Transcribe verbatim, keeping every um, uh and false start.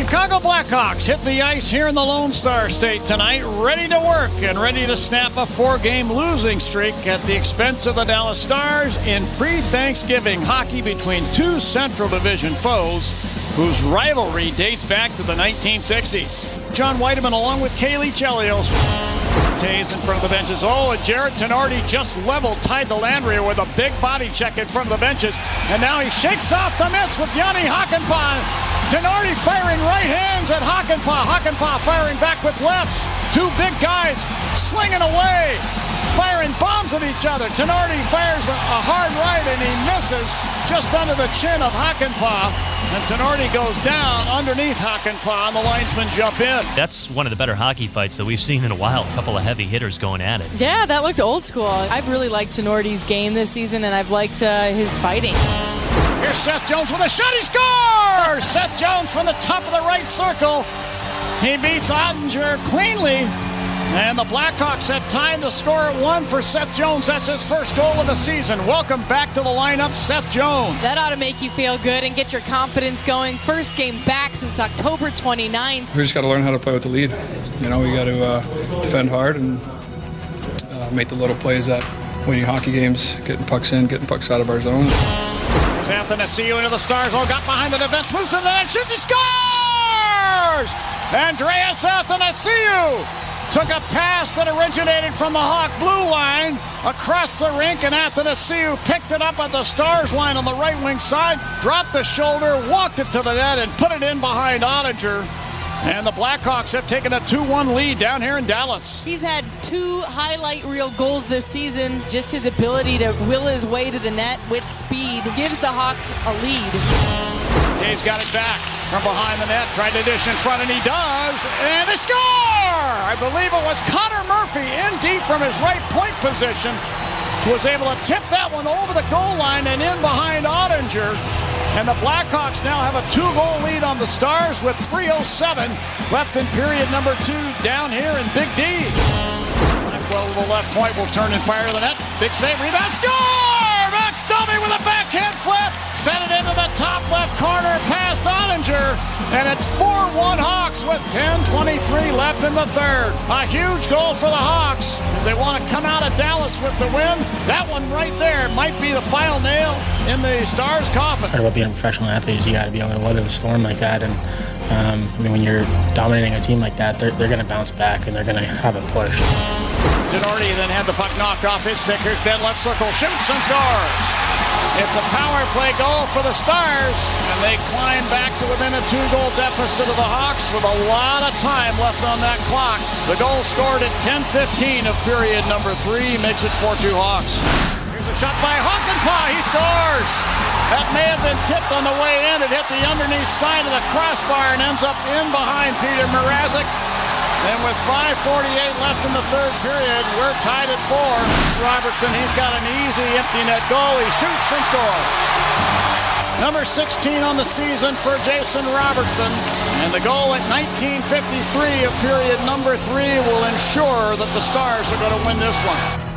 Chicago Blackhawks hit the ice here in the Lone Star State tonight, ready to work and ready to snap a four-game losing streak at the expense of the Dallas Stars in pre-Thanksgiving hockey between two Central Division foes whose rivalry dates back to the nineteen sixties. John Wiedemann along with Kaylee Chelios. Taves in front of the benches. Oh, and Jarred Tinordi just leveled Ty Dellandrea with a big body check in front of the benches. And now he shakes off the mitts with Jani Hakanpää. Tinordi firing right hands at Hakanpää. Hakanpää firing back with lefts. Two big guys slinging away, firing bombs at each other. Tinordi fires a, a hard right and he misses just under the chin of Hakanpää. And Tinordi goes down underneath Hakanpää and the linesmen jump in. That's one of the better hockey fights that we've seen in a while. A couple of heavy hitters going at it. Yeah, that looked old school. I've really liked Tinordi's game this season and I've liked uh, his fighting. Here's Seth Jones with a shot. He scores! Seth Jones from the top of the right circle. He beats Oettinger cleanly. And the Blackhawks have time to score at one for Seth Jones. That's his first goal of the season. Welcome back to the lineup, Seth Jones. That ought to make you feel good and get your confidence going. First game back since October twenty-ninth. We just got to learn how to play with the lead. You know, we got to uh, defend hard and uh, make the little plays that win you hockey games, getting pucks in, getting pucks out of our zone. Athanasiou into the Stars. Oh, got behind the defense. Moves to the net. Shoots. He scores! Andreas Athanasiou took a pass that originated from the Hawk blue line across the rink, and Athanasiou picked it up at the Stars line on the right wing side, dropped the shoulder, walked it to the net, and put it in behind Oettinger. And the Blackhawks have taken a two one lead down here in Dallas. He's had two highlight reel goals this season. Just his ability to will his way to the net with speed gives the Hawks a lead. Taves got it back from behind the net. Tried to dish in front, and he does. And they score! I believe it was Connor Murphy in deep from his right point position. Was able to tip that one over the goal line and in behind Oettinger. And the Blackhawks now have a two-goal lead on the Stars with three oh seven left in period number two down here in Big D. Well, to the left point will turn and fire to the net. Big save, rebound, score! Max Domi with a backhand flip. Sent it into the top left corner past Oettinger. And it's four one Hawks with ten twenty-three left in the third. A huge goal for the Hawks. If they want to come out of Dallas with the win, that one right there might be the final nail in the Stars' coffin. Part about being a professional athlete is you got to be able to weather the storm like that, and um, I mean, when you're dominating a team like that, they're, they're going to bounce back and they're going to have a push. Tinordi then had the puck knocked off his stick. Here's Ben left circle, shoots and scores. It's a power play goal for the Stars, and they climb back to within a two-goal deficit of the Hawks with a lot of time left on that clock. The goal scored at ten fifteen of period number three makes it four two Hawks. Here's a shot by Hakanpää. He scores. That may have been tipped on the way in. It hit the underneath side of the crossbar and ends up in behind Petr Mrázek. And with five forty-eight left in the third period, we're tied at four. Robertson, he's got an easy empty net goal. He shoots and scores. Number sixteen on the season for Jason Robertson. And the goal at nineteen fifty-three of period number three will ensure that the Stars are going to win this one.